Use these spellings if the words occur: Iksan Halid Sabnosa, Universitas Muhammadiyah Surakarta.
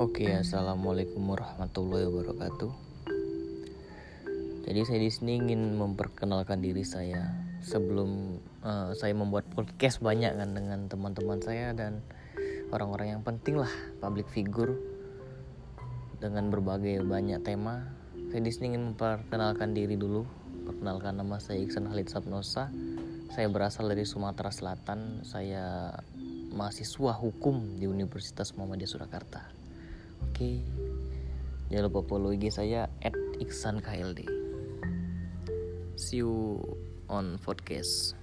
Oke, assalamualaikum warahmatullahi wabarakatuh. Jadi saya di sini ingin memperkenalkan diri saya. Sebelum saya membuat podcast banyak kan dengan teman-teman saya dan orang-orang yang penting lah, public figure dengan berbagai banyak tema. Saya di sini ingin memperkenalkan diri dulu. Perkenalkan, nama saya Iksan Halid Sabnosa. Saya berasal dari Sumatera Selatan. Saya mahasiswa hukum di Universitas Muhammadiyah Surakarta. Oke. Jangan lupa follow IG saya @iksanklid. See you on podcast.